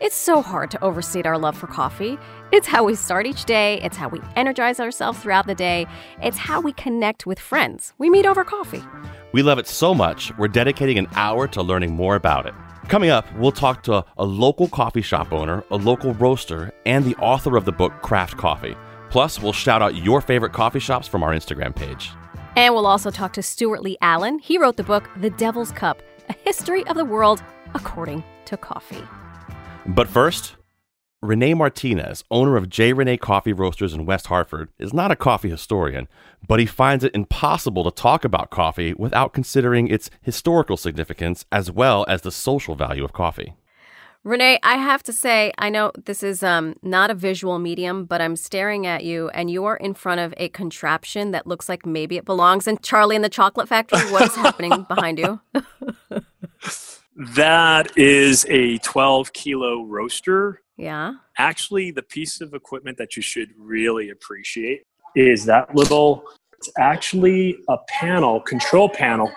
It's so hard to overstate our love for coffee. It's how we start each day. It's how we energize ourselves throughout the day. It's how we connect with friends. We meet over coffee. We love it so much, we're dedicating an hour to learning more about it. Coming up, we'll talk to a local coffee shop owner, a local roaster, and the author of the book Craft Coffee. Plus, we'll shout out your favorite coffee shops from our Instagram page. And we'll also talk to Stuart Lee Allen. He wrote the book The Devil's Cup, A History of the World According to Coffee. But first, René Martinez, owner of J. René Coffee Roasters in West Hartford, is not a coffee historian, but he finds it impossible to talk about coffee without considering its historical significance as well as the social value of coffee. René, I have to say, I know this is not a visual medium, but I'm staring at you, and you are in front of a contraption that looks like maybe it belongs in Charlie and the Chocolate Factory. What is happening behind you? That is a 12-kilo roaster. Yeah. Actually, the piece of equipment that you should really appreciate is that little, it's actually a panel, control panel,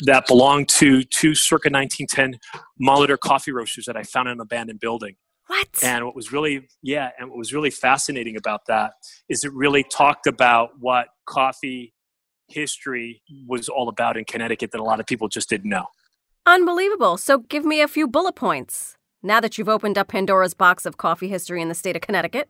that belonged to two circa 1910 Molitor coffee roasters that I found in an abandoned building. What? And what was really fascinating about that is it really talked about what coffee history was all about in Connecticut that a lot of people just didn't know. Unbelievable. So give me a few bullet points now that you've opened up Pandora's box of coffee history in the state of Connecticut.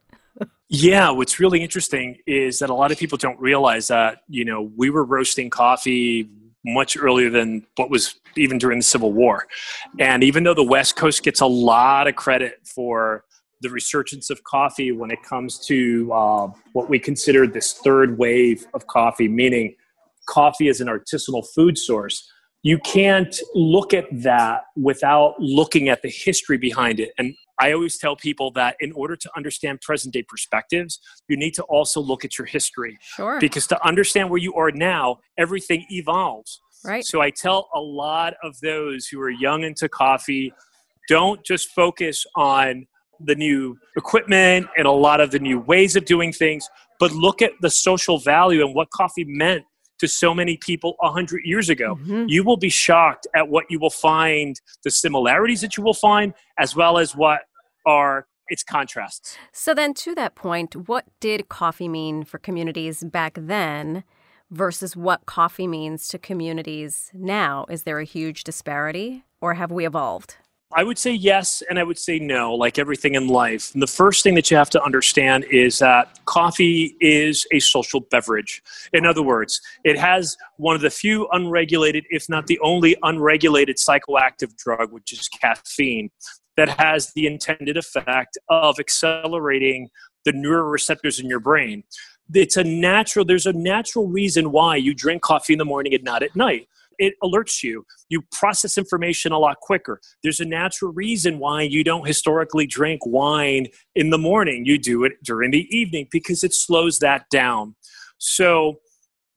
Yeah, what's really interesting is that a lot of people don't realize that, you know, we were roasting coffee much earlier than what was even during the Civil War. And even though the West Coast gets a lot of credit for the resurgence of coffee when it comes to what we consider this third wave of coffee, meaning coffee as an artisanal food source, you can't look at that without looking at the history behind it. And I always tell people that in order to understand present-day perspectives, you need to also look at your history. Sure. Because to understand where you are now, everything evolves. Right. So I tell a lot of those who are young into coffee, don't just focus on the new equipment and a lot of the new ways of doing things, but look at the social value and what coffee meant to so many people 100 years ago. Mm-hmm. You will be shocked at what you will find, the similarities that you will find, as well as what are its contrasts. So then to that point, what did coffee mean for communities back then versus what coffee means to communities now? Is there a huge disparity or have we evolved? I would say yes, and I would say no, like everything in life. And the first thing that you have to understand is that coffee is a social beverage. In other words, it has one of the few unregulated, if not the only unregulated psychoactive drug, which is caffeine, that has the intended effect of accelerating the neuroreceptors in your brain. There's a natural reason why you drink coffee in the morning and not at night. It alerts you. You process information a lot quicker. There's a natural reason why you don't historically drink wine in the morning. You do it during the evening because it slows that down. So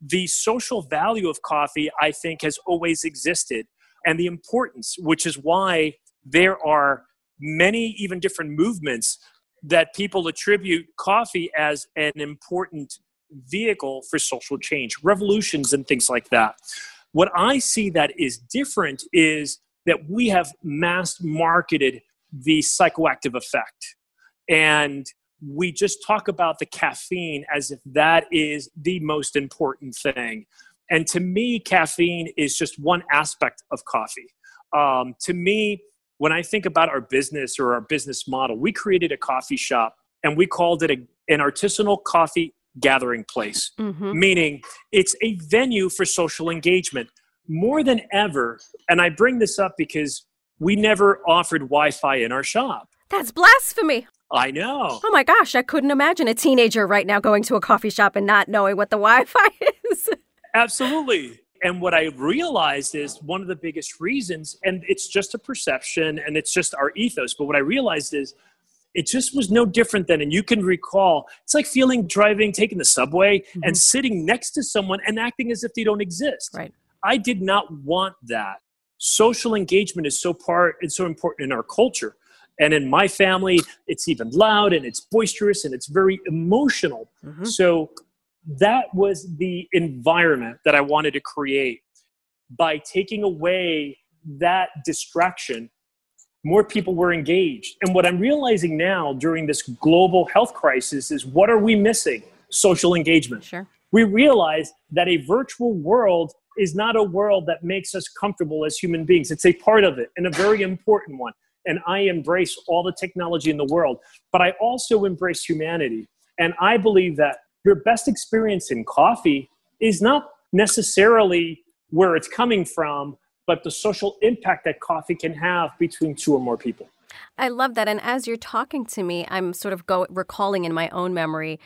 the social value of coffee, I think, has always existed, and the importance, which is why there are many even different movements that people attribute coffee as an important vehicle for social change, revolutions and things like that. What I see that is different is that we have mass marketed the psychoactive effect. And we just talk about the caffeine as if that is the most important thing. And to me, caffeine is just one aspect of coffee. To me, when I think about our business or our business model, we created a coffee shop and we called it an artisanal coffee gathering place, mm-hmm. meaning it's a venue for social engagement. More than ever, and I bring this up because we never offered Wi-Fi in our shop. That's blasphemy. I know. Oh my gosh, I couldn't imagine a teenager right now going to a coffee shop and not knowing what the Wi-Fi is. Absolutely. And what I realized is one of the biggest reasons, and it's just a perception and it's just our ethos, but what I realized is it just was no different than, and you can recall, it's like feeling driving, taking the subway mm-hmm. and sitting next to someone and acting as if they don't exist. Right. I did not want that. Social engagement is so important in our culture. And in my family, it's even loud and it's boisterous and it's very emotional. Mm-hmm. So that was the environment that I wanted to create. By taking away that distraction, more people were engaged. And what I'm realizing now during this global health crisis is, what are we missing? Social engagement. Sure. We realize that a virtual world is not a world that makes us comfortable as human beings. It's a part of it, and a very important one. And I embrace all the technology in the world, but I also embrace humanity. And I believe that your best experience in coffee is not necessarily where it's coming from, but the social impact that coffee can have between two or more people. I love that. And as you're talking to me, I'm sort of recalling in my own memory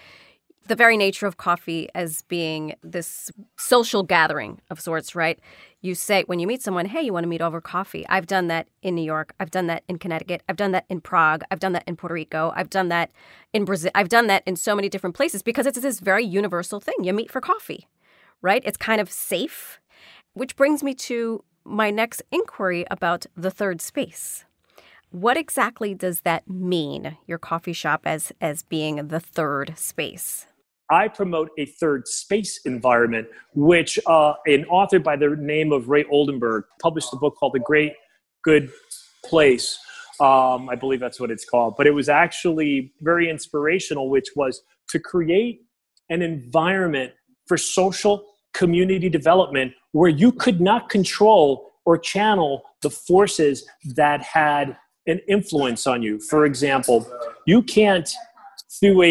the very nature of coffee as being this social gathering of sorts, right? You say, when you meet someone, hey, you want to meet over coffee? I've done that in New York. I've done that in Connecticut. I've done that in Prague. I've done that in Puerto Rico. I've done that in Brazil. I've done that in so many different places because it's this very universal thing. You meet for coffee, right? It's kind of safe, which brings me to my next inquiry about the third space. What exactly does that mean, your coffee shop as being the third space? I promote a third space environment, which an author by the name of Ray Oldenburg published a book called The Great Good Place. I believe that's what it's called. But it was actually very inspirational, which was to create an environment for social community development where you could not control or channel the forces that had an influence on you. For example, you can't... Through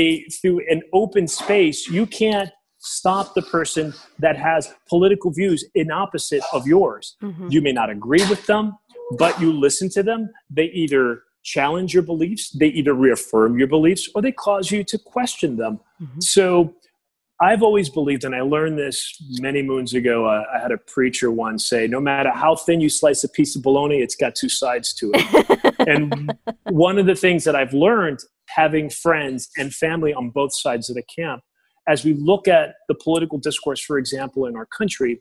an open space, you can't stop the person that has political views in opposite of yours. Mm-hmm. You may not agree with them, but you listen to them. They either challenge your beliefs, they either reaffirm your beliefs, or they cause you to question them. Mm-hmm. So I've always believed, and I learned this many moons ago, I had a preacher once say, no matter how thin you slice a piece of bologna, it's got two sides to it. And one of the things that I've learned, having friends and family on both sides of the camp, as we look at the political discourse, for example, in our country,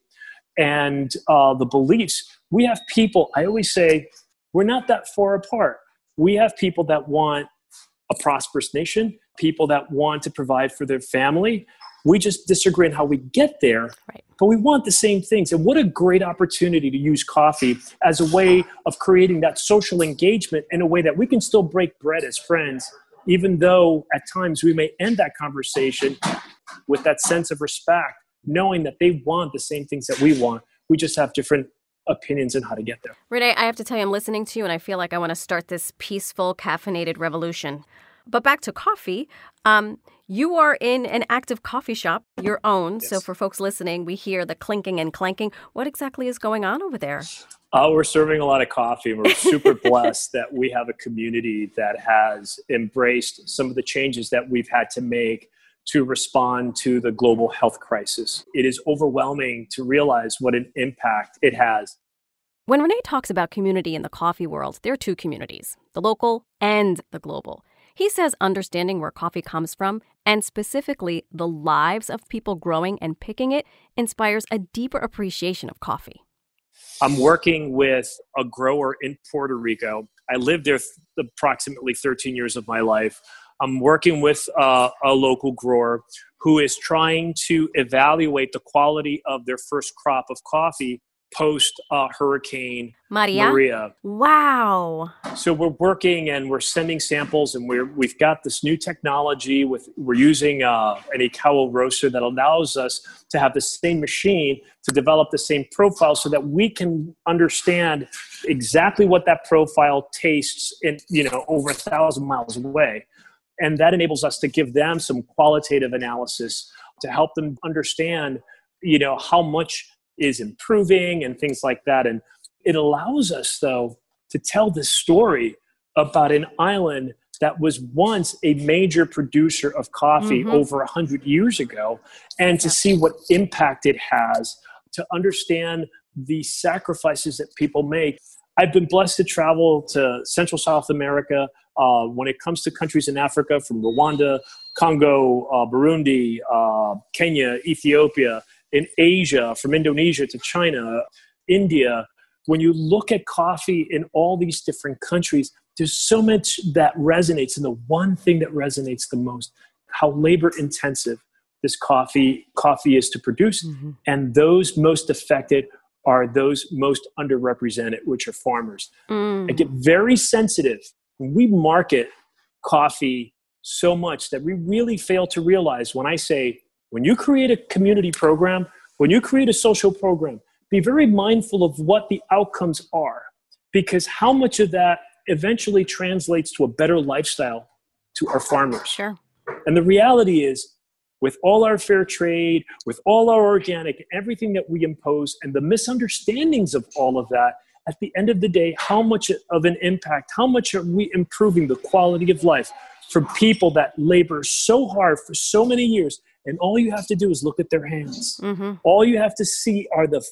and the beliefs, we have people, I always say, we're not that far apart. We have people that want a prosperous nation, people that want to provide for their family. We just disagree on how we get there, right, but we want the same things. And what a great opportunity to use coffee as a way of creating that social engagement in a way that we can still break bread as friends, even though at times we may end that conversation with that sense of respect, knowing that they want the same things that we want. We just have different opinions on how to get there. René, I have to tell you, I'm listening to you, and I feel like I want to start this peaceful, caffeinated revolution. But back to coffee, you are in an active coffee shop, your own. Yes. So for folks listening, we hear the clinking and clanking. What exactly is going on over there? We're serving a lot of coffee. We're super blessed that we have a community that has embraced some of the changes that we've had to make to respond to the global health crisis. It is overwhelming to realize what an impact it has. When René talks about community in the coffee world, there are two communities, the local and the global. He says understanding where coffee comes from, and specifically the lives of people growing and picking it, inspires a deeper appreciation of coffee. I'm working with a grower in Puerto Rico. I lived there approximately 13 years of my life. I'm working with a local grower who is trying to evaluate the quality of their first crop of coffee post-hurricane Maria. Wow. So we're working and we're sending samples, and we've got this new technology. We're using an ICAO roaster that allows us to have the same machine to develop the same profile so that we can understand exactly what that profile tastes in, over 1,000 miles away. And that enables us to give them some qualitative analysis to help them understand, how much is improving and things like that. And it allows us, though, to tell this story about an island that was once a major producer of coffee mm-hmm. over 100 years ago, and to see what impact it has to understand the sacrifices that people make. I've been blessed to travel to Central South America. When it comes to countries in Africa, from Rwanda, Congo, Burundi, Kenya, Ethiopia, in Asia, from Indonesia to China, India, when you look at coffee in all these different countries, there's so much that resonates. And the one thing that resonates the most, how labor intensive this coffee is to produce. Mm-hmm. And those most affected are those most underrepresented, which are farmers. Mm. I get very sensitive when we market coffee so much that we really fail to realize when I say, when you create a community program, when you create a social program, be very mindful of what the outcomes are, because how much of that eventually translates to a better lifestyle to our farmers. Sure. And the reality is, with all our fair trade, with all our organic, everything that we impose and the misunderstandings of all of that, at the end of the day, how much of an impact, how much are we improving the quality of life for people that labor so hard for so many years, and all you have to do is look at their hands. Mm-hmm. All you have to see are the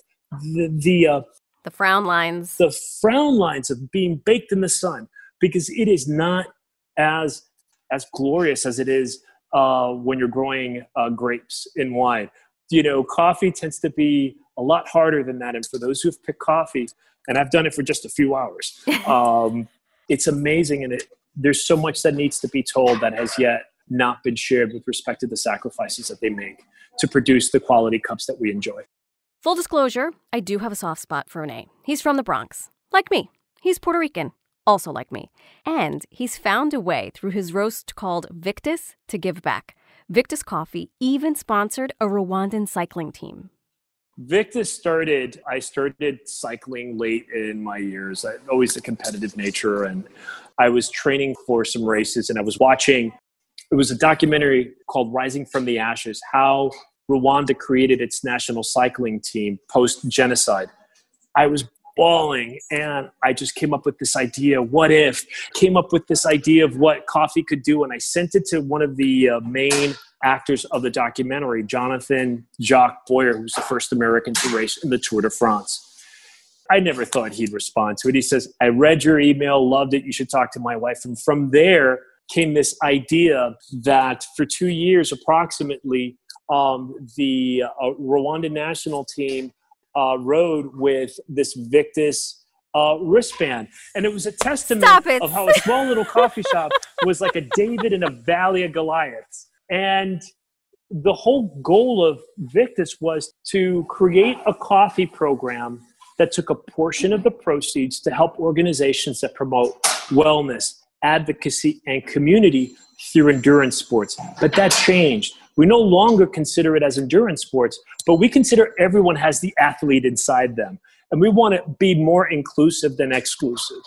frown lines. The frown lines of being baked in the sun, because it is not as glorious as it is when you're growing grapes in wine. You know, coffee tends to be a lot harder than that. And for those who've picked coffee, and I've done it for just a few hours, it's amazing. And there's so much that needs to be told that has yet not been shared with respect to the sacrifices that they make to produce the quality cups that we enjoy. Full disclosure, I do have a soft spot for René. He's from the Bronx, like me. He's Puerto Rican, also like me. And he's found a way through his roast called Victus to give back. Victus Coffee even sponsored a Rwandan cycling team. I started cycling late in my years. I always a competitive nature, and I was training for some races, and I was watching, it was a documentary called Rising from the Ashes, how Rwanda created its national cycling team post-genocide. I was bawling, and I just came up with this idea, of what coffee could do, and I sent it to one of the main actors of the documentary, Jonathan Jacques Boyer, who's the first American to race in the Tour de France. I never thought he'd respond to it. He says, I read your email, loved it, you should talk to my wife. And from there came this idea that for 2 years approximately, the Rwanda national team rode with this Victus wristband. And it was a testament of how a small little coffee shop was like a David in a valley of Goliath. And the whole goal of Victus was to create a coffee program that took a portion of the proceeds to help organizations that promote wellness, advocacy, and community through endurance sports. But that changed. We no longer consider it as endurance sports, but we consider everyone has the athlete inside them. And we want to be more inclusive than exclusive.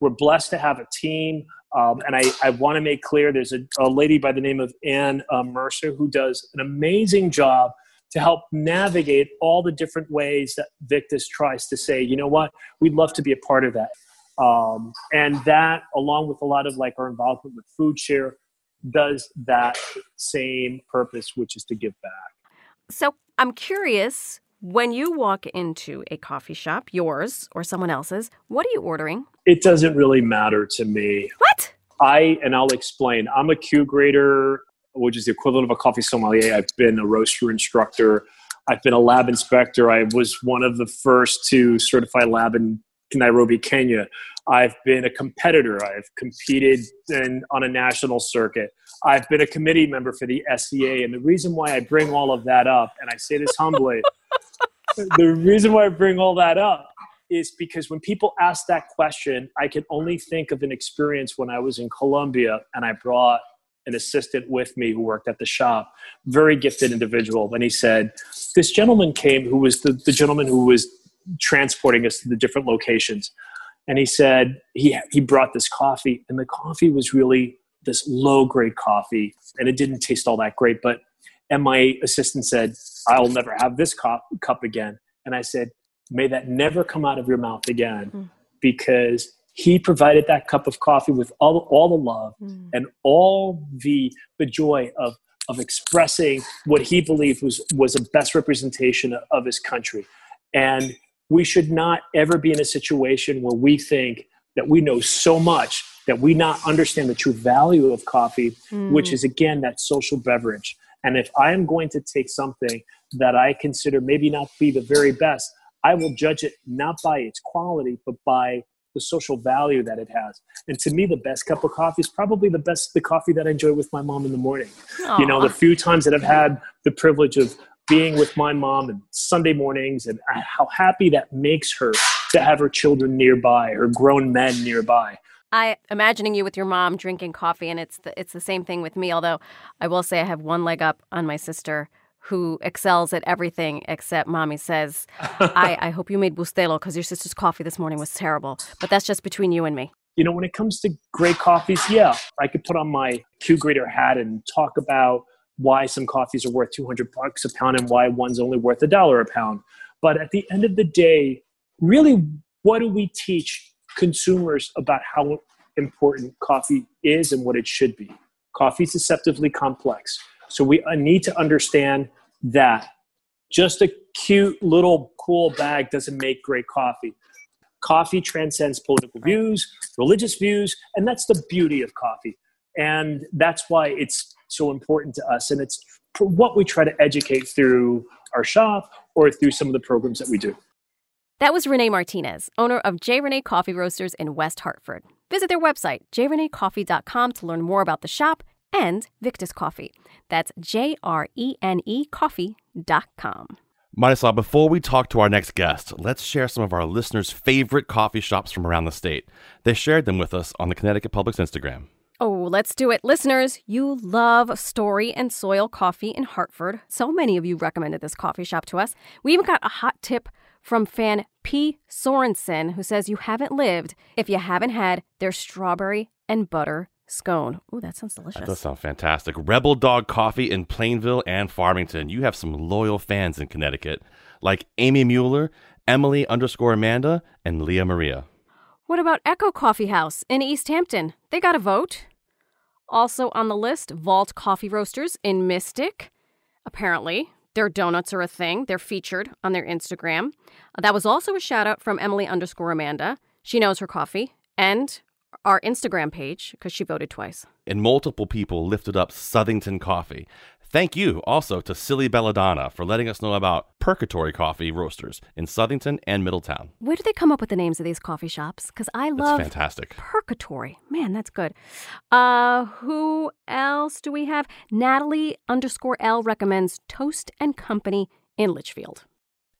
We're blessed to have a team. And I want to make clear, there's a lady by the name of Ann Mercer who does an amazing job to help navigate all the different ways that Victus tries to say, you know what, we'd love to be a part of that. And that, along with a lot of like our involvement with Food Share, does that same purpose, which is to give back. So I'm curious, when you walk into a coffee shop, yours or someone else's, what are you ordering? It doesn't really matter to me. What? And I'll explain. I'm a Q grader, which is the equivalent of a coffee sommelier. I've been a roaster instructor. I've been a lab inspector. I was one of the first to certify lab in Nairobi, Kenya. I've been a competitor. I've competed on a national circuit. I've been a committee member for the SCA. And the reason why I bring all of that up, and I say this humbly, the reason why I bring all that up is because when people ask that question, I can only think of an experience when I was in Colombia and I brought an assistant with me who worked at the shop, very gifted individual. And he said, this gentleman came who was the gentleman who was transporting us to the different locations. And he said, he brought this coffee, and the coffee was really this low-grade coffee, and it didn't taste all that great. And my assistant said, I'll never have this cup again. And I said, may that never come out of your mouth again, because he provided that cup of coffee with all the love and all the joy of of expressing what he believed was the best representation of his country. And we should not ever be in a situation where we think that we know so much that we not understand the true value of coffee, which is, again, that social beverage. And if I am going to take something that I consider maybe not be the very best, I will judge it not by its quality, but by the social value that it has. And to me, the best cup of coffee is probably the coffee that I enjoy with my mom in the morning. Aww. You know, the few times that I've had the privilege of being with my mom and Sunday mornings, and how happy that makes her to have her children nearby or grown men nearby. I'm imagining you with your mom drinking coffee, and it's the same thing with me, although I will say I have one leg up on my sister, who excels at everything except mommy says, I hope you made Bustelo because your sister's coffee this morning was terrible. But that's just between you and me. You know, when it comes to great coffees, yeah, I could put on my Q grader hat and talk about why some coffees are worth $200 a pound and why one's only worth $1 a pound. But at the end of the day, really, what do we teach consumers about how important coffee is and what it should be? Coffee is deceptively complex. So we need to understand that just a cute little cool bag doesn't make great coffee. Coffee transcends political views, religious views, and that's the beauty of coffee. And that's why it's so important to us. And it's what we try to educate through our shop or through some of the programs that we do. That was René Martinez, owner of J. René Coffee Roasters in West Hartford. Visit their website, jrenecoffee.com, to learn more about the shop and Victus Coffee. That's JRENE coffee.com. Marisol, before we talk to our next guest, let's share some of our listeners' favorite coffee shops from around the state. They shared them with us on the Connecticut Public's Instagram. Oh, let's do it. Listeners, you love Story and Soil Coffee in Hartford. So many of you recommended this coffee shop to us. We even got a hot tip from fan P. Sorensen, who says you haven't lived if you haven't had their strawberry and butter scone. Ooh, that sounds delicious. That does sound fantastic. Rebel Dog Coffee in Plainville and Farmington. You have some loyal fans in Connecticut, like Amy Mueller, Emily underscore Amanda, and Leah Maria. What about Echo Coffee House in East Hampton? They got a vote. Also on the list, Vault Coffee Roasters in Mystic. Apparently, their donuts are a thing. They're featured on their Instagram. That was also a shout out from Emily underscore Amanda. She knows her coffee. And our Instagram page, because she voted twice. And multiple people lifted up Southington Coffee. Thank you also to Silly Belladonna for letting us know about Purgatory Coffee Roasters in Southington and Middletown. Where do they come up with the names of these coffee shops? Because I love fantastic. Purgatory. Man, that's good. Who else do we have? Natalie underscore L recommends Toast and Company in Litchfield.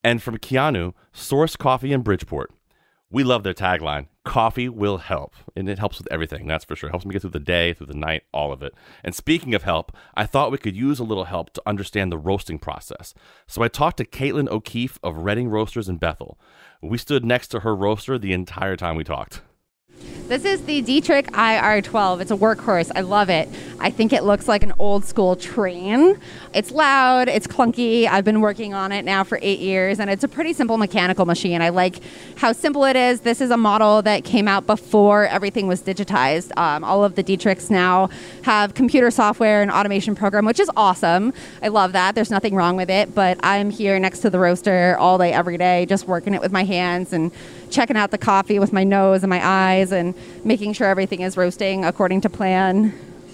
And from Keanu, Source Coffee in Bridgeport. We love their tagline, coffee will help. And it helps with everything, that's for sure. It helps me get through the day, through the night, all of it. And speaking of help, I thought we could use a little help to understand the roasting process. So I talked to Kaitlyn O'Keefe of Redding Roasters in Bethel. We stood next to her roaster the entire time we talked. This is the Dietrich IR12. It's a workhorse. I love it. I think it looks like an old school train. It's loud. It's clunky. I've been working on it now for 8 years, and it's a pretty simple mechanical machine. I like how simple it is. This is a model that came out before everything was digitized. All of the Dietrichs now have computer software and automation program, which is awesome. I love that. There's nothing wrong with it, but I'm here next to the roaster all day, every day, just working it with my hands and checking out the coffee with my nose and my eyes and making sure everything is roasting according to plan.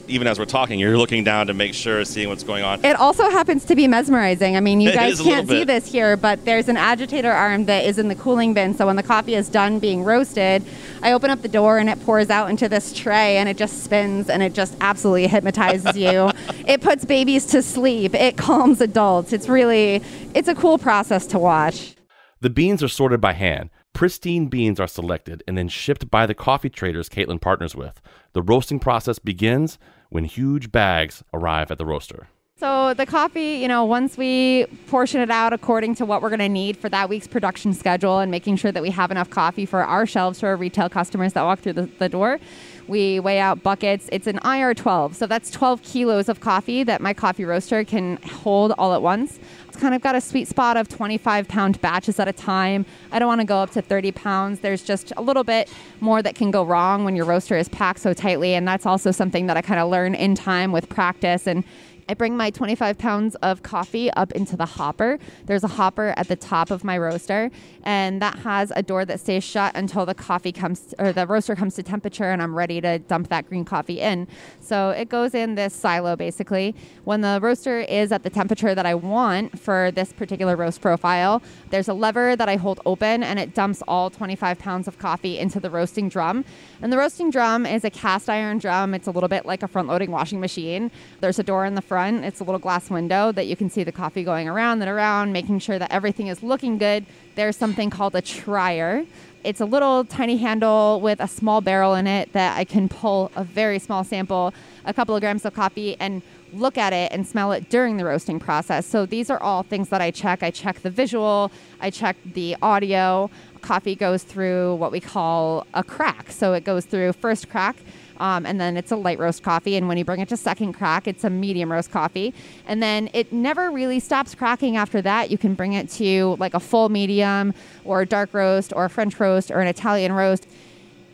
Even as we're talking, you're looking down to make sure, seeing what's going on. It also happens to be mesmerizing. I mean, you guys can't see this here, but there's an agitator arm that is in the cooling bin. So when the coffee is done being roasted, I open up the door and it pours out into this tray and it just spins and it just absolutely hypnotizes you. It puts babies to sleep. It calms adults. It's a cool process to watch. The beans are sorted by hand. Pristine beans are selected and then shipped by the coffee traders Kaitlyn partners with. The roasting process begins when huge bags arrive at the roaster. So the coffee, once we portion it out according to what we're going to need for that week's production schedule and making sure that we have enough coffee for our shelves for our retail customers that walk through the door, we weigh out buckets. It's an IR12, so that's 12 kilos of coffee that my coffee roaster can hold all at once. It's kind of got a sweet spot of 25-pound batches at a time. I don't want to go up to 30 pounds. There's just a little bit more that can go wrong when your roaster is packed so tightly, and that's also something that I kind of learn in time with practice and I bring my 25 pounds of coffee up into the hopper. There's a hopper at the top of my roaster, and that has a door that stays shut until the coffee comes, or the roaster comes to temperature, and I'm ready to dump that green coffee in. So it goes in this silo, basically. When the roaster is at the temperature that I want for this particular roast profile, there's a lever that I hold open, and it dumps all 25 pounds of coffee into the roasting drum. And the roasting drum is a cast iron drum. It's a little bit like a front-loading washing machine. There's a door in the front. It's a little glass window that you can see the coffee going around and around, making sure that everything is looking good. There's something called a trier. It's a little tiny handle with a small barrel in it that I can pull a very small sample, a couple of grams of coffee, and look at it and smell it during the roasting process. So these are all things that I check. I check the visual, I check the audio. Coffee goes through what we call a crack. So it goes through first crack, and then it's a light roast coffee. And when you bring it to second crack, it's a medium roast coffee. And then it never really stops cracking after that. You can bring it to like a full medium or a dark roast or a French roast or an Italian roast.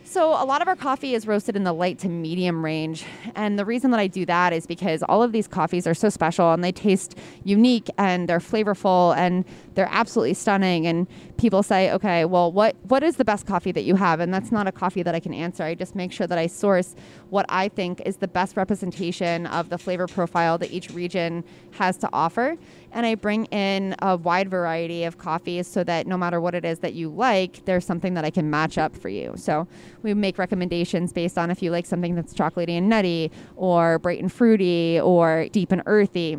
So a lot of our coffee is roasted in the light to medium range. And the reason that I do that is because all of these coffees are so special and they taste unique and they're flavorful and they're absolutely stunning. And people say, okay, well, what is the best coffee that you have? And that's not a coffee that I can answer. I just make sure that I source what I think is the best representation of the flavor profile that each region has to offer. And I bring in a wide variety of coffees so that no matter what it is that you like, there's something that I can match up for you. So we make recommendations based on if you like something that's chocolatey and nutty or bright and fruity or deep and earthy.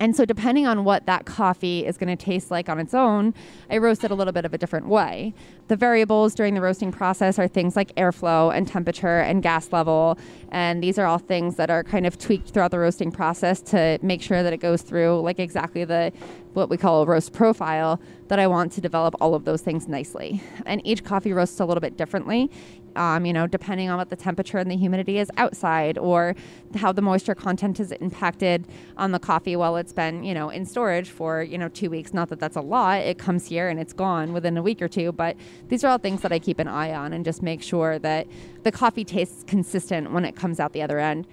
And so depending on what that coffee is going to taste like on its own, I roast it a little bit of a different way. The variables during the roasting process are things like airflow and temperature and gas level. And these are all things that are kind of tweaked throughout the roasting process to make sure that it goes through like exactly the what we call a roast profile that I want to develop all of those things nicely. And each coffee roasts a little bit differently. You know, depending on what the temperature and the humidity is outside or how the moisture content is impacted on the coffee while it's been, you know, in storage for, you know, 2 weeks. Not that that's a lot. It comes here and it's gone within a week or two. But these are all things that I keep an eye on and just make sure that the coffee tastes consistent when it comes out the other end.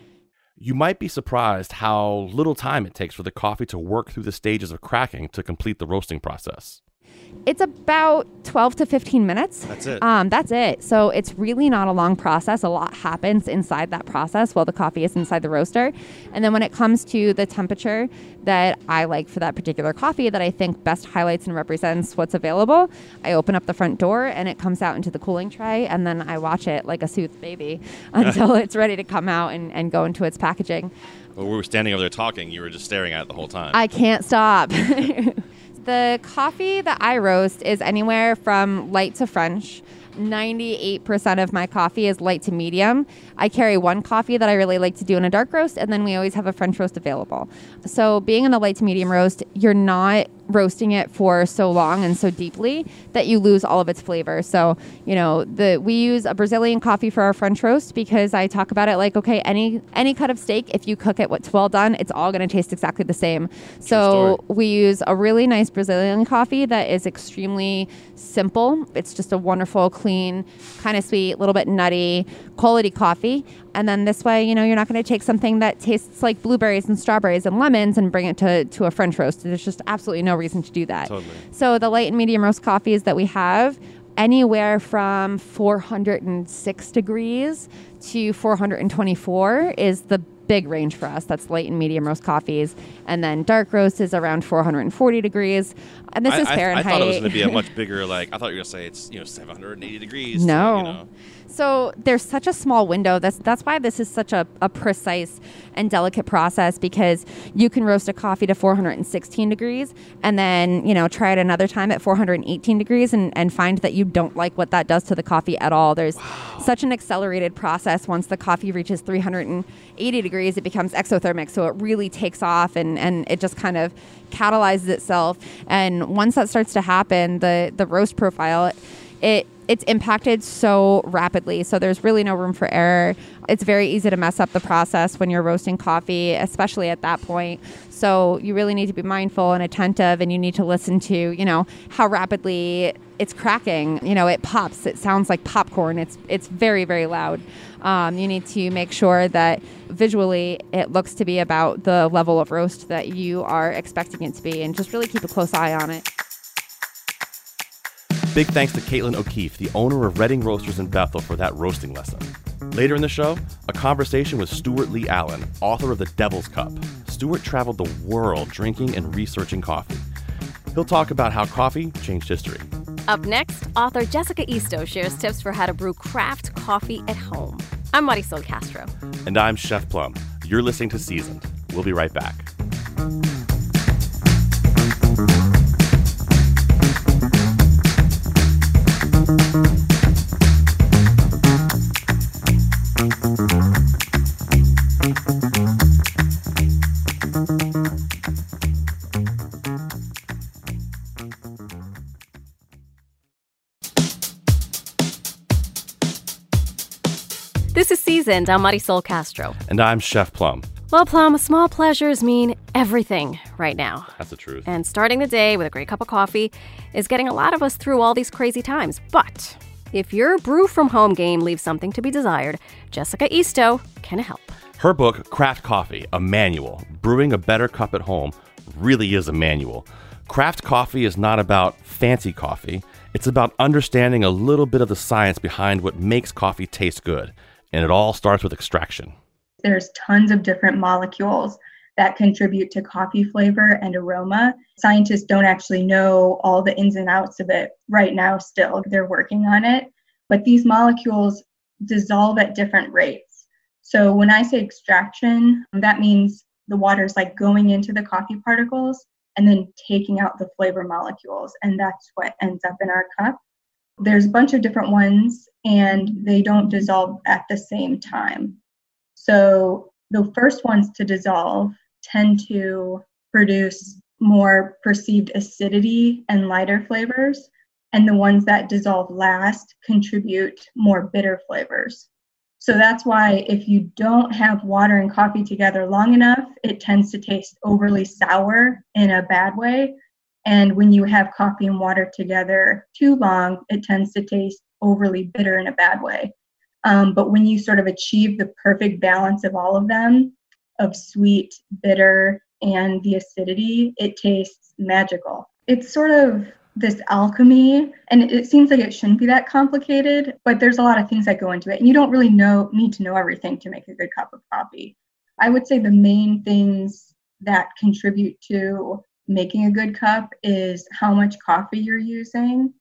You might be surprised how little time it takes for the coffee to work through the stages of cracking to complete the roasting process. It's about 12 to 15 minutes. That's it. So it's really not a long process. A lot happens inside that process while the coffee is inside the roaster. And then when it comes to the temperature that I like for that particular coffee that I think best highlights and represents what's available, I open up the front door and it comes out into the cooling tray. And then I watch it like a soothed baby until it's ready to come out and go into its packaging. Well, we were standing over there talking. You were just staring at it the whole time. I can't stop. The coffee that I roast is anywhere from light to French. 98% of my coffee is light to medium. I carry one coffee that I really like to do in a dark roast, and then we always have a French roast available. So being in the light to medium roast, you're not roasting it for so long and so deeply that you lose all of its flavor. So, you know, we use a Brazilian coffee for our French roast because I talk about it like, okay, any cut of steak, if you cook it what's well done, it's all going to taste exactly the same. So we use a really nice Brazilian coffee that is extremely simple. It's just a wonderful, clean, kind of sweet, a little bit nutty quality coffee. And then this way, you know, you're not going to take something that tastes like blueberries and strawberries and lemons and bring it to a French roast. There's just absolutely no reason to do that. Totally. So the light and medium roast coffees that we have, anywhere from 406 degrees to 424 is the big range for us. That's light and medium roast coffees. And then dark roast is around 440 degrees. And this is Fahrenheit. I thought it was going to be a much bigger, like, I thought you were going to say it's, you know, 780 degrees. No. So there's such a small window. That's why this is such a precise and delicate process, because you can roast a coffee to 416 degrees and then, you know, try it another time at 418 degrees and find that you don't like what that does to the coffee at all. There's such an accelerated process. Once the coffee reaches 380 degrees, it becomes exothermic. So it really takes off and it just kind of catalyzes itself. And once that starts to happen, the roast profile, it's impacted so rapidly, so there's really no room for error. It's very easy to mess up the process when you're roasting coffee, especially at that point. So you really need to be mindful and attentive, and you need to listen to, you know, how rapidly it's cracking. You know, it pops. It sounds like popcorn. It's very, very loud. You need to make sure that visually it looks to be about the level of roast that you are expecting it to be, and just really keep a close eye on it. Big thanks to Kaitlyn O'Keefe, the owner of Redding Roasters in Bethel, for that roasting lesson. Later in the show, a conversation with Stuart Lee Allen, author of The Devil's Cup. Stuart traveled the world drinking and researching coffee. He'll talk about how coffee changed history. Up next, author Jessica Easto shares tips for how to brew craft coffee at home. I'm Marisol Castro. And I'm Chef Plum. You're listening to Seasoned. We'll be right back. This is Seasoned. I'm Marisol Castro. And I'm Chef Plum. Well, Plum, small pleasures mean everything right now. That's the truth. And starting the day with a great cup of coffee is getting a lot of us through all these crazy times. But if your brew-from-home game leaves something to be desired, Jessica Easto can help. Her book, Craft Coffee, a Manual, Brewing a Better Cup at Home, really is a manual. Craft coffee is not about fancy coffee. It's about understanding a little bit of the science behind what makes coffee taste good. And it all starts with extraction. There's tons of different molecules that contribute to coffee flavor and aroma. Scientists don't actually know all the ins and outs of it right now still. They're working on it. But these molecules dissolve at different rates. So when I say extraction, that means the water's like going into the coffee particles and then taking out the flavor molecules. And that's what ends up in our cup. There's a bunch of different ones, and they don't dissolve at the same time. So the first ones to dissolve tend to produce more perceived acidity and lighter flavors, and the ones that dissolve last contribute more bitter flavors. So that's why if you don't have water and coffee together long enough, it tends to taste overly sour in a bad way. And when you have coffee and water together too long, it tends to taste overly bitter in a bad way. But when you sort of achieve the perfect balance of all of them, of sweet, bitter, and the acidity, it tastes magical. It's sort of this alchemy, and it seems like it shouldn't be that complicated, but there's a lot of things that go into it. And you don't really need to know everything to make a good cup of coffee. I would say the main things that contribute to making a good cup is how much coffee you're using,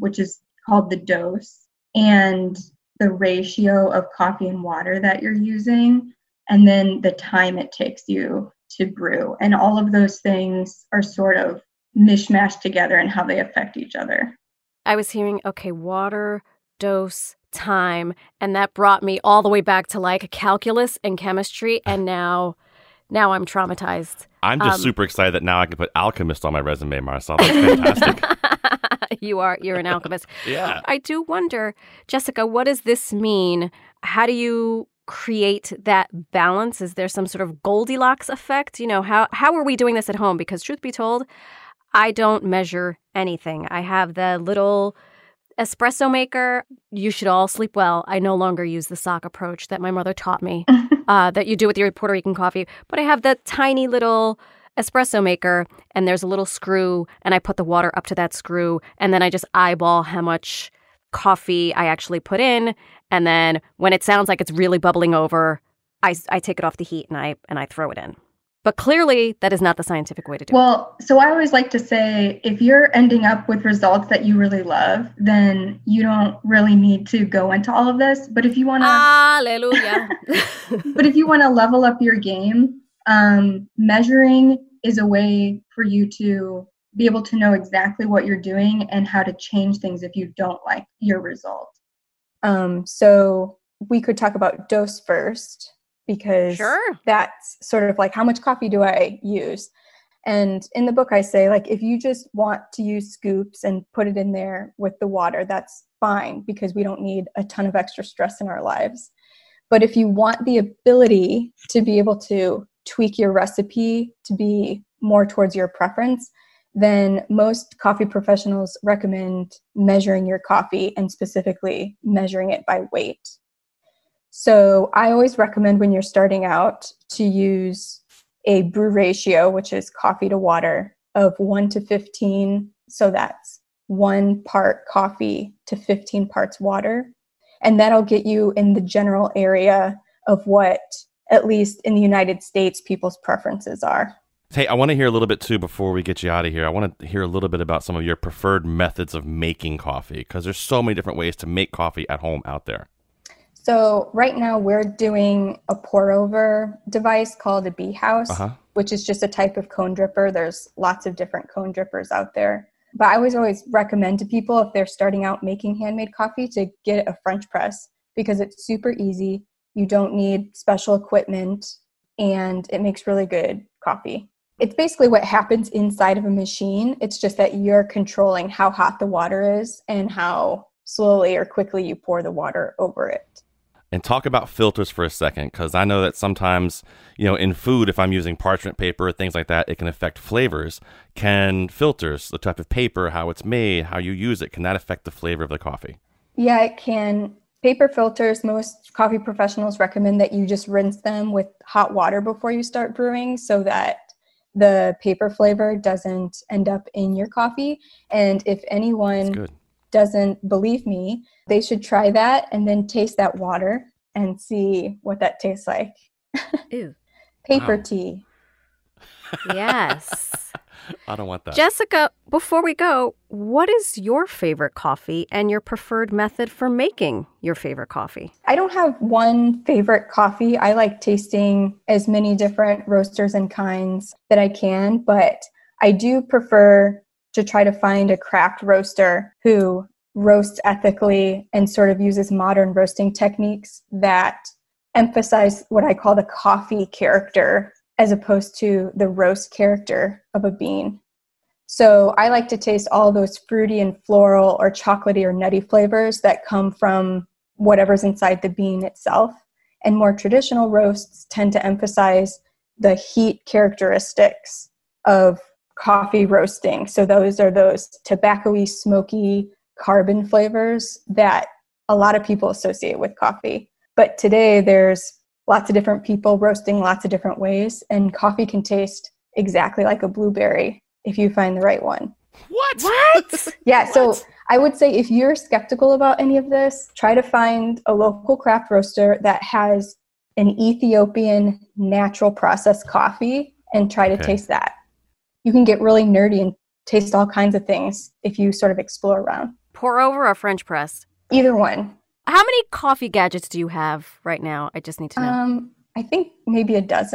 which is called the dose, and the ratio of coffee and water that you're using, and then the time it takes you to brew. And all of those things are sort of mishmashed together and how they affect each other. I was hearing, okay, water, dose, time, and that brought me all the way back to like calculus and chemistry, and now I'm traumatized. I'm just super excited that now I can put alchemist on my resume, Marisol. That's fantastic. You're an alchemist. Yeah. I do wonder, Jessica, what does this mean? How do you create that balance? Is there some sort of Goldilocks effect? You know, how are we doing this at home? Because truth be told, I don't measure anything. I have the little espresso maker. You should all sleep well. I no longer use the sock approach that my mother taught me that you do with your Puerto Rican coffee. But I have the tiny little espresso maker, and there's a little screw, and I put the water up to that screw, and then I just eyeball how much coffee I actually put in. And then when it sounds like it's really bubbling over, I take it off the heat and I throw it in. But clearly, that is not the scientific way to do it. Well, so I always like to say, if you're ending up with results that you really love, then you don't really need to go into all of this. But if you want to... Hallelujah. But if you want to level up your game, measuring is a way for you to be able to know exactly what you're doing and how to change things if you don't like your result. So we could talk about dose first. Because sure. That's sort of like, how much coffee do I use? And in the book, I say, like, if you just want to use scoops and put it in there with the water, that's fine, because we don't need a ton of extra stress in our lives. But if you want the ability to be able to tweak your recipe to be more towards your preference, then most coffee professionals recommend measuring your coffee and specifically measuring it by weight. So I always recommend when you're starting out to use a brew ratio, which is coffee to water, of 1 to 15. So that's 1 part coffee to 15 parts water. And that'll get you in the general area of what, at least in the United States, people's preferences are. Hey, I want to hear a little bit too before we get you out of here. I want to hear a little bit about some of your preferred methods of making coffee, because there's so many different ways to make coffee at home out there. So right now we're doing a pour over device called a bee house, which is just a type of cone dripper. There's lots of different cone drippers out there. But I always recommend to people if they're starting out making handmade coffee to get a French press because it's super easy. You don't need special equipment and it makes really good coffee. It's basically what happens inside of a machine. It's just that you're controlling how hot the water is and how slowly or quickly you pour the water over it. And talk about filters for a second, because I know that sometimes, you know, in food, if I'm using parchment paper, things like that, it can affect flavors. Can filters, the type of paper, how it's made, how you use it, can that affect the flavor of the coffee? Yeah, it can. Paper filters, most coffee professionals recommend that you just rinse them with hot water before you start brewing so that the paper flavor doesn't end up in your coffee. And if anyone doesn't believe me, they should try that and then taste that water and see what that tastes like. Ew. Paper tea. Yes. I don't want that. Jessica, before we go, what is your favorite coffee and your preferred method for making your favorite coffee? I don't have one favorite coffee. I like tasting as many different roasters and kinds that I can, but I do prefer to try to find a craft roaster who roasts ethically and sort of uses modern roasting techniques that emphasize what I call the coffee character as opposed to the roast character of a bean. So I like to taste all those fruity and floral or chocolatey or nutty flavors that come from whatever's inside the bean itself. And more traditional roasts tend to emphasize the heat characteristics of coffee roasting. So those are those tobacco-y, smoky carbon flavors that a lot of people associate with coffee. But today there's lots of different people roasting lots of different ways, and coffee can taste exactly like a blueberry if you find the right one. What? Yeah, so I would say if you're skeptical about any of this, try to find a local craft roaster that has an Ethiopian natural process coffee and try to taste that. You can get really nerdy and taste all kinds of things if you sort of explore around. Pour over or French press? Either one. How many coffee gadgets do you have right now? I just need to know. I think maybe 12,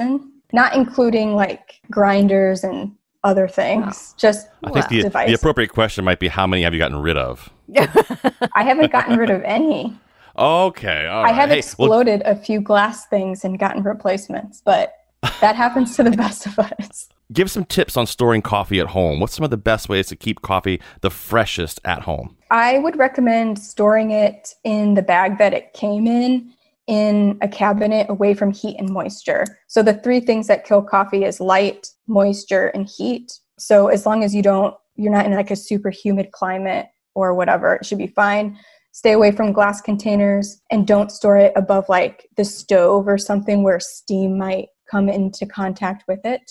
not including like grinders and other things. Just I think the appropriate question might be how many have you gotten rid of? I haven't gotten rid of any. Okay. All right. I have exploded a few glass things and gotten replacements, but that happens to the best of us. Give some tips on storing coffee at home. What's some of the best ways to keep coffee the freshest at home? I would recommend storing it in the bag that it came in a cabinet away from heat and moisture. So the three things that kill coffee is light, moisture, and heat. So as long as you're not in like a super humid climate or whatever, it should be fine. Stay away from glass containers and don't store it above like the stove or something where steam might come into contact with it.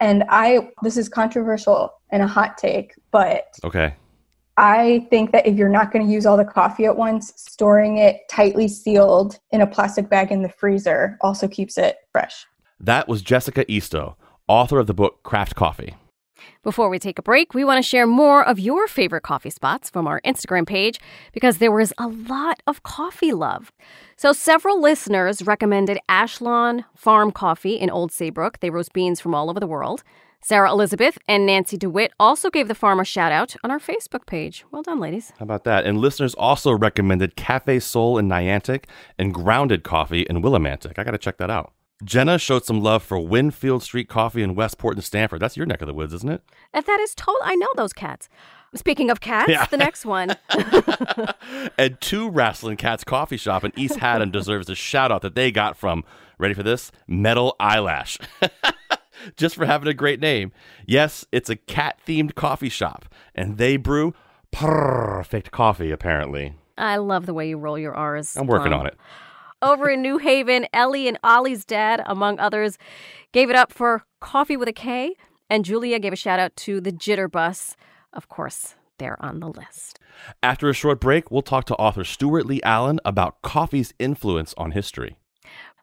And this is controversial and a hot take, but I think that if you're not going to use all the coffee at once, storing it tightly sealed in a plastic bag in the freezer also keeps it fresh. That was Jessica Easto, author of the book Craft Coffee. Before we take a break, we want to share more of your favorite coffee spots from our Instagram page because there was a lot of coffee love. So several listeners recommended Ashlawn Farm Coffee in Old Saybrook. They roast beans from all over the world. Sarah Elizabeth and Nancy DeWitt also gave the farm a shout-out on our Facebook page. Well done, ladies. How about that? And listeners also recommended Cafe Sol in Niantic and Grounded Coffee in Willimantic. I got to check that out. Jenna showed some love for Winfield Street Coffee in Westport and Stanford. That's your neck of the woods, isn't it? And that is total. I know those cats. Speaking of cats, the next one. And 2 Wrestling Cats Coffee Shop in East Haddam deserves a shout out that they got from, ready for this, Metal Eyelash. Just for having a great name. Yes, it's a cat-themed coffee shop, and they brew perfect coffee, apparently. I love the way you roll your R's. I'm working on it. Over in New Haven, Ellie and Ollie's dad, among others, gave it up for Coffee with a K. And Julia gave a shout out to the Jitter Bus. Of course, they're on the list. After a short break, we'll talk to author Stuart Lee Allen about coffee's influence on history.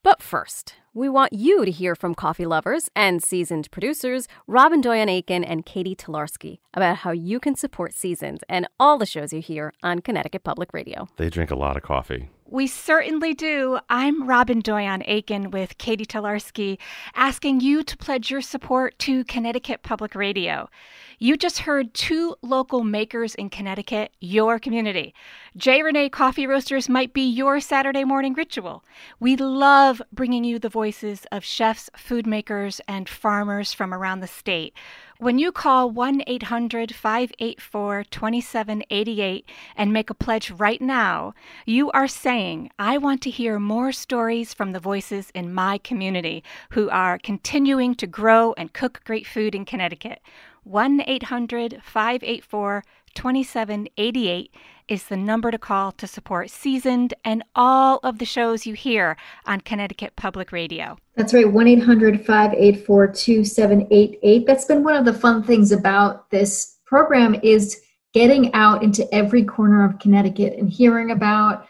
But first, we want you to hear from coffee lovers and seasoned producers Robin Doyon-Aiken and Katie Tolarski about how you can support Seasoned and all the shows you hear on Connecticut Public Radio. They drink a lot of coffee. We certainly do. I'm Robin Doyon-Aiken with Katie Tolarski, asking you to pledge your support to Connecticut Public Radio. You just heard two local makers in Connecticut, your community. J. René Coffee Roasters might be your Saturday morning ritual. We love bringing you the voices of chefs, food makers, and farmers from around the state. When you call 1-800-584-2788 and make a pledge right now, you are saying, I want to hear more stories from the voices in my community who are continuing to grow and cook great food in Connecticut. 1-800-584-2788 is the number to call to support Seasoned and all of the shows you hear on Connecticut Public Radio. That's right, 1-800-584-2788. That's been one of the fun things about this program is getting out into every corner of Connecticut and hearing about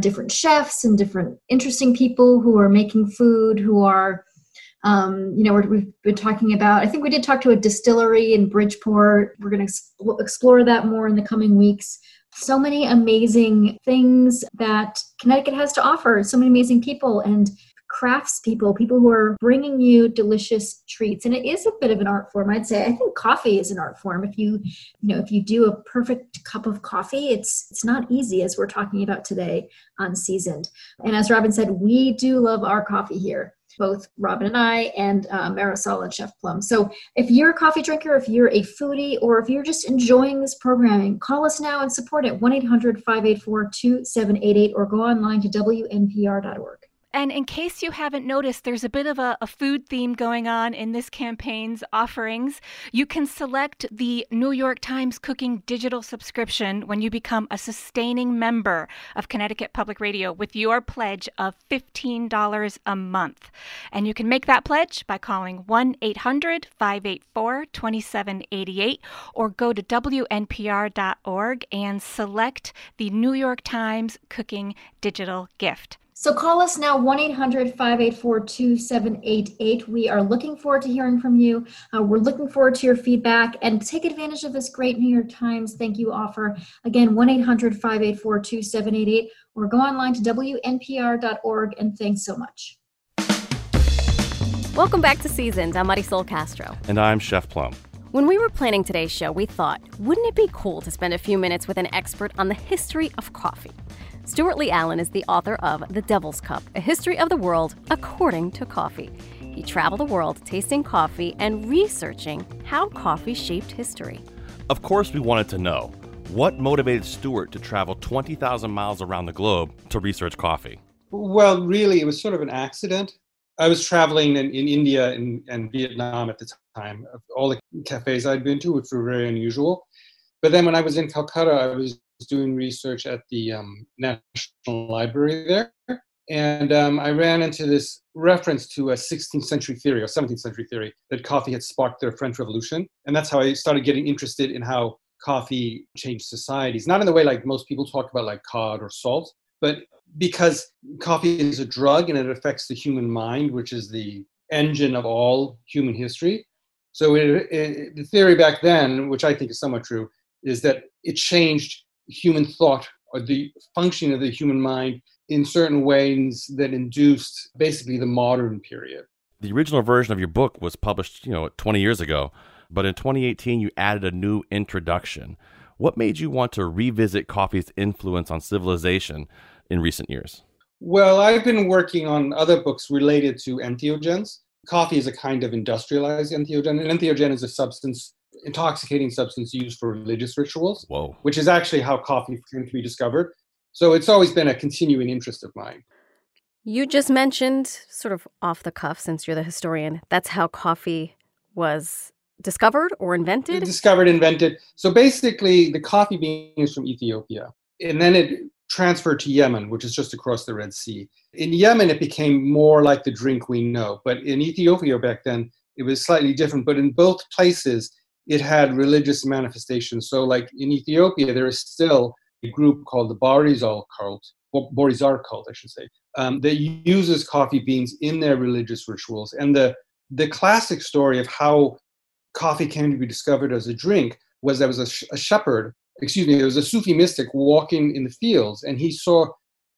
different chefs and different interesting people who are making food, who are we've been talking about, I think we did talk to a distillery in Bridgeport. We're going to explore that more in the coming weeks. So many amazing things that Connecticut has to offer. So many amazing people and craftspeople, people who are bringing you delicious treats. And it is a bit of an art form, I'd say. I think coffee is an art form. If you do a perfect cup of coffee, it's not easy, as we're talking about today on Seasoned. And as Robin said, we do love our coffee here. Both Robin and I and Marisol and Chef Plum. So if you're a coffee drinker, if you're a foodie, or if you're just enjoying this programming, call us now and support it, 1-800-584-2788, or go online to WNPR.org. And in case you haven't noticed, there's a bit of a food theme going on in this campaign's offerings. You can select the New York Times Cooking digital subscription when you become a sustaining member of Connecticut Public Radio with your pledge of $15 a month. And you can make that pledge by calling 1-800-584-2788 or go to WNPR.org and select the New York Times Cooking digital gift. So call us now, 1-800-584-2788. We are looking forward to hearing from you. We're looking forward to your feedback and take advantage of this great New York Times thank you offer. Again, 1-800-584-2788 or go online to WNPR.org. And thanks so much. Welcome back to Seasoned. I'm Marisol Castro. And I'm Chef Plum. When we were planning today's show, we thought, wouldn't it be cool to spend a few minutes with an expert on the history of coffee? Stuart Lee Allen is the author of The Devil's Cup, A History of the World According to Coffee. He traveled the world tasting coffee and researching how coffee shaped history. Of course, we wanted to know, what motivated Stuart to travel 20,000 miles around the globe to research coffee? Well, really, it was sort of an accident. I was traveling in India and Vietnam at the time. All the cafes I'd been to, which were very unusual. But then when I was in Calcutta, I was doing research at the National Library there. And I ran into this reference to a 16th century theory or 17th century theory that coffee had sparked the French Revolution. And that's how I started getting interested in how coffee changed societies. Not in the way like most people talk about like cod or salt, but because coffee is a drug and it affects the human mind, which is the engine of all human history. So the theory back then, which I think is somewhat true, is that it changed human thought or the functioning of the human mind in certain ways that induced basically the modern period. The original version of your book was published, 20 years ago, but in 2018 you added a new introduction. What made you want to revisit coffee's influence on civilization in recent years? Well, I've been working on other books related to entheogens. Coffee is a kind of industrialized entheogen. An entheogen is a substance, intoxicating substance used for religious rituals, which is actually how coffee came to be discovered. So it's always been a continuing interest of mine. You just mentioned, sort of off the cuff, since you're the historian, that's how coffee was discovered or invented? Discovered, invented. So basically the coffee bean is from Ethiopia. And then it transferred to Yemen, which is just across the Red Sea. In Yemen, it became more like the drink we know. But in Ethiopia back then, it was slightly different. But in both places, it had religious manifestations. So like in Ethiopia, there is still a group called the Barizal cult, Borizar cult, I should say, that uses coffee beans in their religious rituals. And the classic story of how coffee came to be discovered as a drink was there was a Sufi mystic walking in the fields, and he saw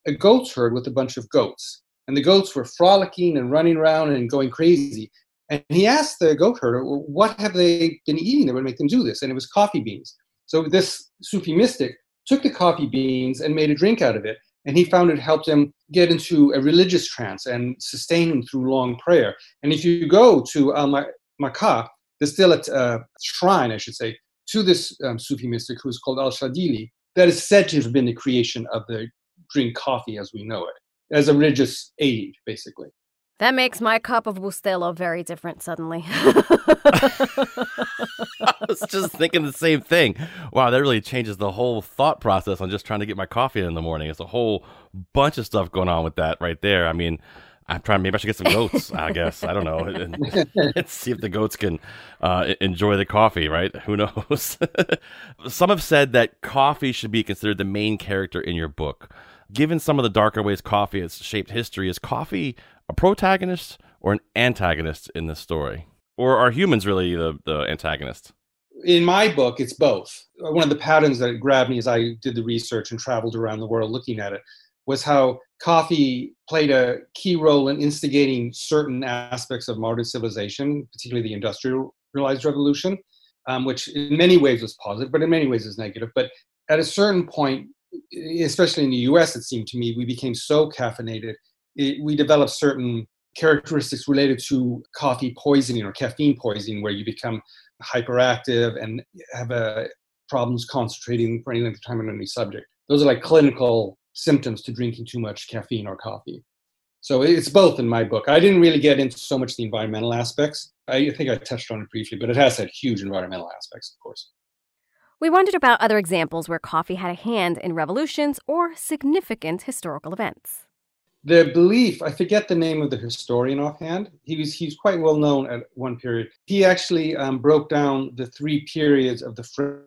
a goat's herd with a bunch of goats. And the goats were frolicking and running around and going crazy. And he asked the goat herder, well, what have they been eating that would make them do this? And it was coffee beans. So this Sufi mystic took the coffee beans and made a drink out of it. And he found it helped him get into a religious trance and sustain him through long prayer. And if you go to Makkah, there's still a shrine, I should say, to this Sufi mystic who is called Al-Shadili, that is said to have been the creation of the drink coffee as we know it, as a religious aid, basically. That makes my cup of Bustelo very different suddenly. I was just thinking the same thing. Wow, that really changes the whole thought process on just trying to get my coffee in the morning. It's a whole bunch of stuff going on with that right there. I mean, maybe I should get some goats, I guess. I don't know. And see if the goats can enjoy the coffee, right? Who knows? Some have said that coffee should be considered the main character in your book. Given some of the darker ways coffee has shaped history, is coffee a protagonist or an antagonist in this story? Or are humans really the antagonist? In my book, it's both. One of the patterns that grabbed me as I did the research and traveled around the world looking at it was how coffee played a key role in instigating certain aspects of modern civilization, particularly the industrialized revolution, which in many ways was positive, but in many ways is negative. But at a certain point, especially in the US, it seemed to me, we became so caffeinated. We developed certain characteristics related to coffee poisoning or caffeine poisoning, where you become hyperactive and have problems concentrating for any length of time on any subject. Those are like clinical symptoms to drinking too much caffeine or coffee. So it's both in my book. I didn't really get into so much the environmental aspects. I think I touched on it briefly, but it has had huge environmental aspects, of course. We wondered about other examples where coffee had a hand in revolutions or significant historical events. The belief, I forget the name of the historian offhand, he's quite well known at one period. He actually broke down the 3 periods of the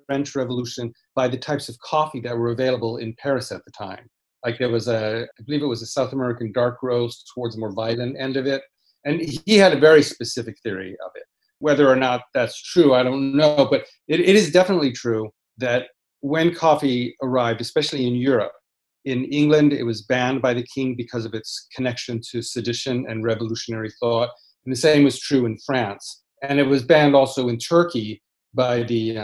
French Revolution by the types of coffee that were available in Paris at the time. Like there was I believe it was a South American dark roast towards the more violent end of it. And he had a very specific theory of it. Whether or not that's true, I don't know, but it is definitely true that when coffee arrived, especially in Europe, in England, it was banned by the king because of its connection to sedition and revolutionary thought. And the same was true in France. And it was banned also in Turkey by the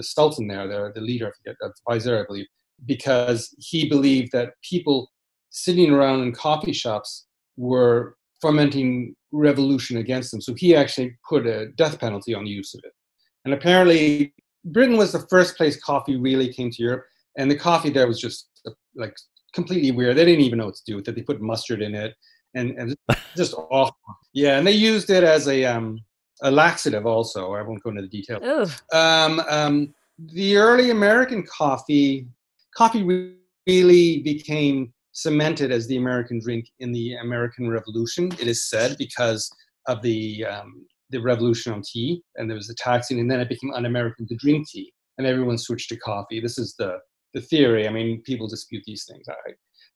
Sultan there, the leader, the vizier, I believe, because he believed that people sitting around in coffee shops were fomenting revolution against them. So he actually put a death penalty on the use of it. And apparently Britain was the first place coffee really came to Europe. And the coffee there was just like completely weird. They didn't even know what to do with it. They put mustard in it and just awful. Yeah. And they used it as a laxative also. I won't go into the details. The early American coffee really became cemented as the American drink in the American Revolution, it is said, because of the revolution on tea, and there was the taxing, and then it became un-American to drink tea, and everyone switched to coffee. This is the theory. I mean, people dispute these things.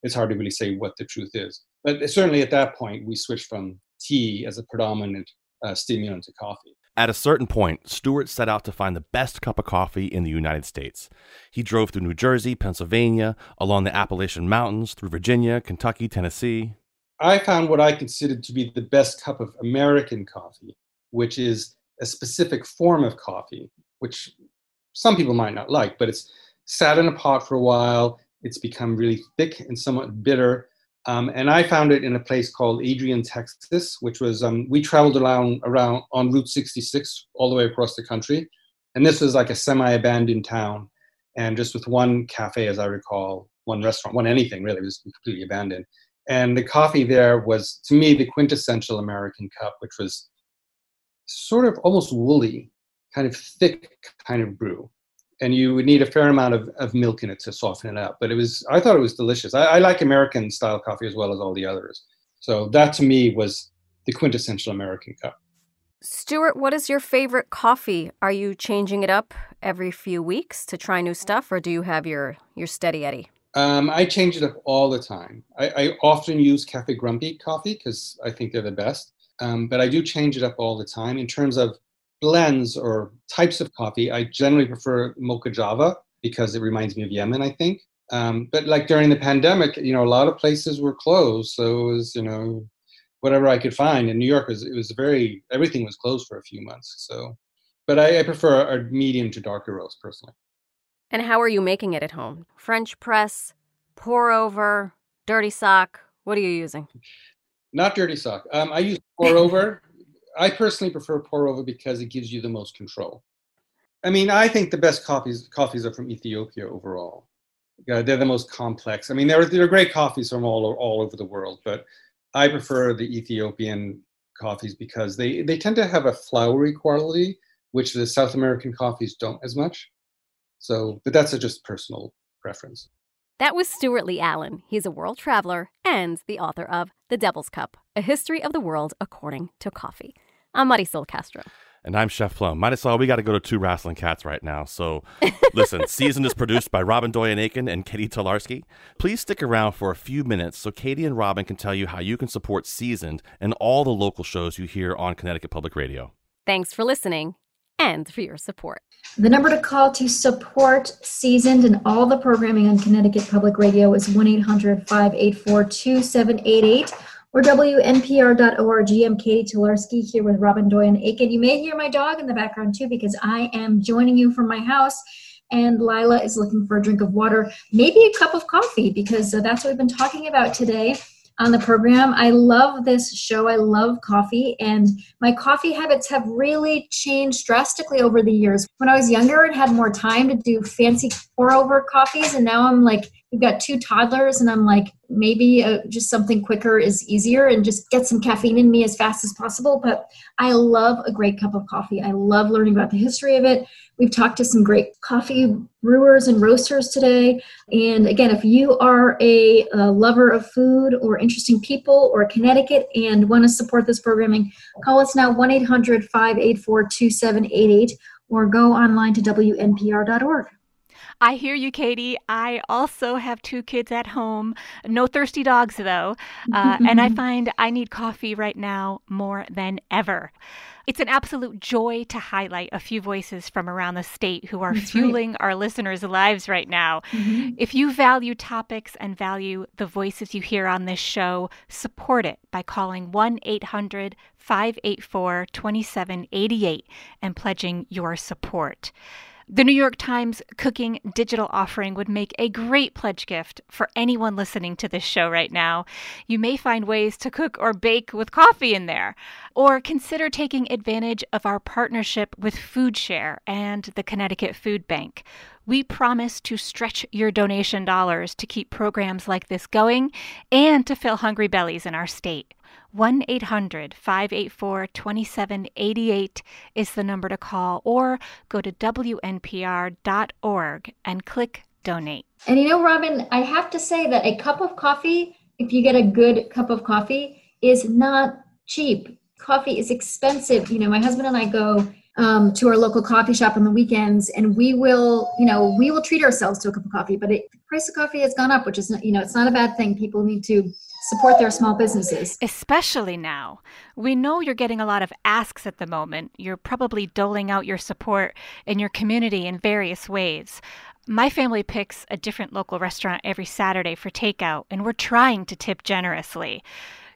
It's hard to really say what the truth is. But certainly at that point, we switched from tea as a predominant stimulant to coffee. At a certain point, Stuart set out to find the best cup of coffee in the United States. He drove through New Jersey, Pennsylvania, along the Appalachian Mountains, through Virginia, Kentucky, Tennessee. I found what I considered to be the best cup of American coffee, which is a specific form of coffee, which some people might not like, but it's sat in a pot for a while. It's become really thick and somewhat bitter. And I found it in a place called Adrian, Texas, which was, we traveled around on Route 66 all the way across the country. And this was like a semi-abandoned town. And just with one cafe, as I recall, one restaurant, one anything really, was completely abandoned. And the coffee there was, to me, the quintessential American cup, which was sort of almost woolly, kind of thick kind of brew. and you would need a fair amount of milk in it to soften it up. But it was, I thought it was delicious. I like American style coffee as well as all the others. So that to me was the quintessential American cup. Stuart, what is your favorite coffee? Are you changing it up every few weeks to try new stuff, or do you have your steady Eddie? I change it up all the time. I often use Cafe Grumpy coffee because I think they're the best. But I do change it up all the time. In terms of blends or types of coffee, I generally prefer Mocha Java because it reminds me of Yemen, I think. But like during the pandemic, you know, a lot of places were closed. So it was, you know, whatever I could find in New York, everything was closed for a few months. So, but I prefer a medium to darker roast personally. And how are you making it at home? French press, pour over, dirty sock. What are you using? Not dirty sock. I use pour over. I personally prefer pour over because it gives you the most control. I mean, I think the best coffees are from Ethiopia overall. They're the most complex. I mean, there are great coffees from all over the world, but I prefer the Ethiopian coffees because they tend to have a flowery quality, which the South American coffees don't as much. So, but that's just personal preference. That was Stuart Lee Allen. He's a world traveler and the author of The Devil's Cup, A History of the World According to Coffee. I'm Marisol Castro. And I'm Chef Plum. Marisol, we got to go to two wrestling cats right now. So listen, Seasoned is produced by Robin Doyen-Aiken and Katie Tolarski. Please stick around for a few minutes so Katie and Robin can tell you how you can support Seasoned and all the local shows you hear on Connecticut Public Radio. Thanks for listening and for your support. The number to call to support Seasoned and all the programming on Connecticut Public Radio is 1-800-584-2788 or WNPR.org. I'm Katie Tolarski here with Robin Doyen-Aiken. You may hear my dog in the background too because I am joining you from my house, and Lila is looking for a drink of water, maybe a cup of coffee, because that's what we've been talking about today on the program. I love this show. I love coffee, and my coffee habits have really changed drastically over the years. When I was younger and had more time to do fancy pour-over coffees, and now I'm like, we've got two toddlers, and I'm like, maybe just something quicker is easier and just get some caffeine in me as fast as possible. But I love a great cup of coffee. I love learning about the history of it. We've talked to some great coffee brewers and roasters today. And again, if you are a lover of food or interesting people or Connecticut and want to support this programming, call us now, 1-800-584-2788, or go online to WNPR.org. I hear you, Katie. I also have two kids at home. No thirsty dogs, though. And I find I need coffee right now more than ever. It's an absolute joy to highlight a few voices from around the state who are fueling our listeners' lives right now. Mm-hmm. If you value topics and value the voices you hear on this show, support it by calling 1-800-584-2788 and pledging your support. The New York Times Cooking Digital Offering would make a great pledge gift for anyone listening to this show right now. You may find ways to cook or bake with coffee in there. Or consider taking advantage of our partnership with FoodShare and the Connecticut Food Bank. We promise to stretch your donation dollars to keep programs like this going and to fill hungry bellies in our state. 1-800-584-2788 is the number to call, or go to WNPR.org and click donate. And you know, Robin, I have to say that a cup of coffee, if you get a good cup of coffee, is not cheap. Coffee is expensive. You know, my husband and I go to our local coffee shop on the weekends, and we will treat ourselves to a cup of coffee, but the price of coffee has gone up, which is not, you know, it's not a bad thing. People need to support their small businesses. Especially now. We know you're getting a lot of asks at the moment. You're probably doling out your support in your community in various ways. My family picks a different local restaurant every Saturday for takeout, and we're trying to tip generously.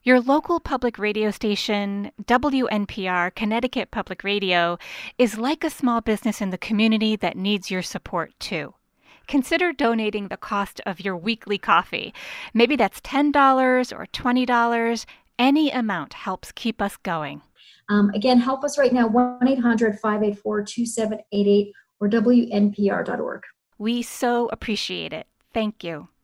Your local public radio station, WNPR, Connecticut Public Radio, is like a small business in the community that needs your support too. Consider donating the cost of your weekly coffee. Maybe that's $10 or $20. Any amount helps keep us going. Again, help us right now, 1-800-584-2788 or WNPR.org. We so appreciate it. Thank you.